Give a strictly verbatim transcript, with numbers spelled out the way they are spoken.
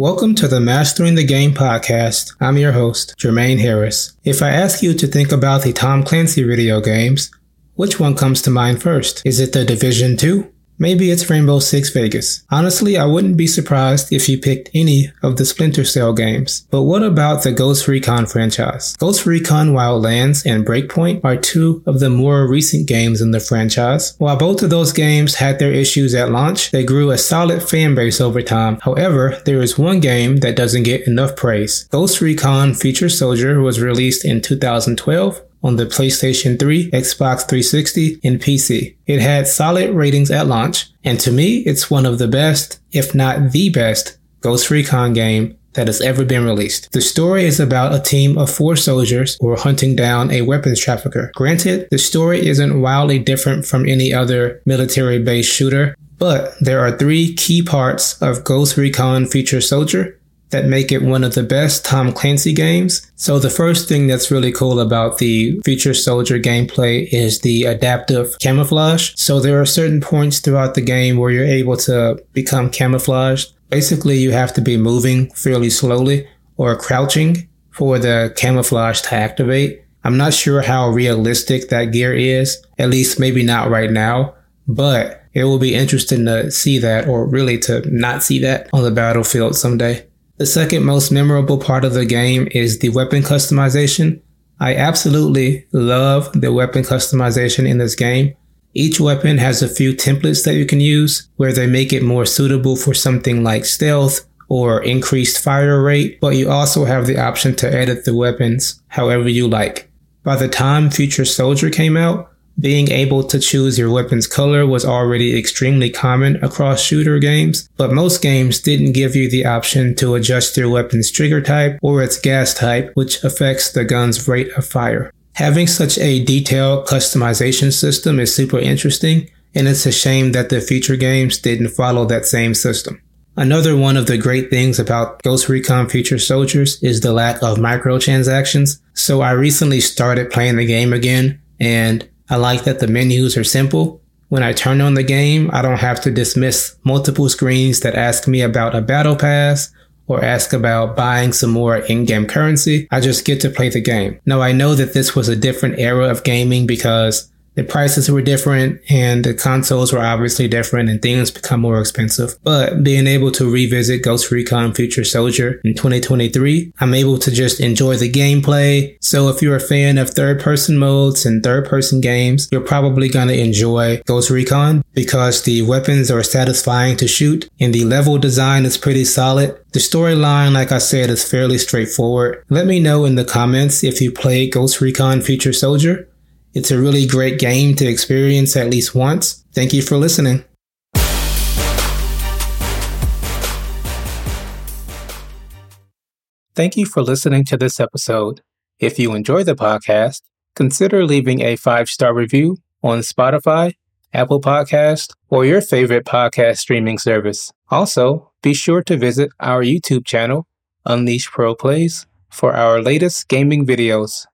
Welcome to the Mastering the Game podcast. I'm your host, Jermaine Harris. If I ask you to think about the Tom Clancy video games, which one comes to mind first? Is it The Division two? Maybe it's Rainbow Six Vegas. Honestly, I wouldn't be surprised if you picked any of the Splinter Cell games. But what about the Ghost Recon franchise? Ghost Recon Wildlands and Breakpoint are two of the more recent games in the franchise. While both of those games had their issues at launch, they grew a solid fan base over time. However, there is one game that doesn't get enough praise. Ghost Recon Future Soldier was released in two thousand twelve. On the PlayStation three, Xbox three sixty, and P C. It had solid ratings at launch, and to me, it's one of the best, if not the best, Ghost Recon game that has ever been released. The story is about a team of four soldiers who are hunting down a weapons trafficker. Granted, the story isn't wildly different from any other military-based shooter, but there are three key parts of Ghost Recon Future Soldier that make it one of the best Tom Clancy games. So the first thing that's really cool about the Future Soldier gameplay is the adaptive camouflage. So there are certain points throughout the game where you're able to become camouflaged. Basically, you have to be moving fairly slowly or crouching for the camouflage to activate. I'm not sure how realistic that gear is, at least maybe not right now, but it will be interesting to see that, or really to not see that, on the battlefield someday. The second most memorable part of the game is the weapon customization. I absolutely love the weapon customization in this game. Each weapon has a few templates that you can use where they make it more suitable for something like stealth or increased fire rate, but you also have the option to edit the weapons however you like. By the time Future Soldier came out, being able to choose your weapon's color was already extremely common across shooter games, but most games didn't give you the option to adjust your weapon's trigger type or its gas type, which affects the gun's rate of fire. Having such a detailed customization system is super interesting, and it's a shame that the future games didn't follow that same system. Another one of the great things about Ghost Recon Future Soldiers is the lack of microtransactions. So I recently started playing the game again, and I like that the menus are simple. When I turn on the game, I don't have to dismiss multiple screens that ask me about a battle pass or ask about buying some more in-game currency. I just get to play the game. Now, I know that this was a different era of gaming because the prices were different and the consoles were obviously different and things become more expensive. But being able to revisit Ghost Recon Future Soldier in twenty twenty-three, I'm able to just enjoy the gameplay. So if you're a fan of third-person modes and third-person games, you're probably going to enjoy Ghost Recon because the weapons are satisfying to shoot and the level design is pretty solid. The storyline, like I said, is fairly straightforward. Let me know in the comments if you played Ghost Recon Future Soldier. It's a really great game to experience at least once. Thank you for listening. Thank you for listening to this episode. If you enjoy the podcast, consider leaving a five-star review on Spotify, Apple Podcasts, or your favorite podcast streaming service. Also, be sure to visit our YouTube channel, Unleashed Pro Plays, for our latest gaming videos.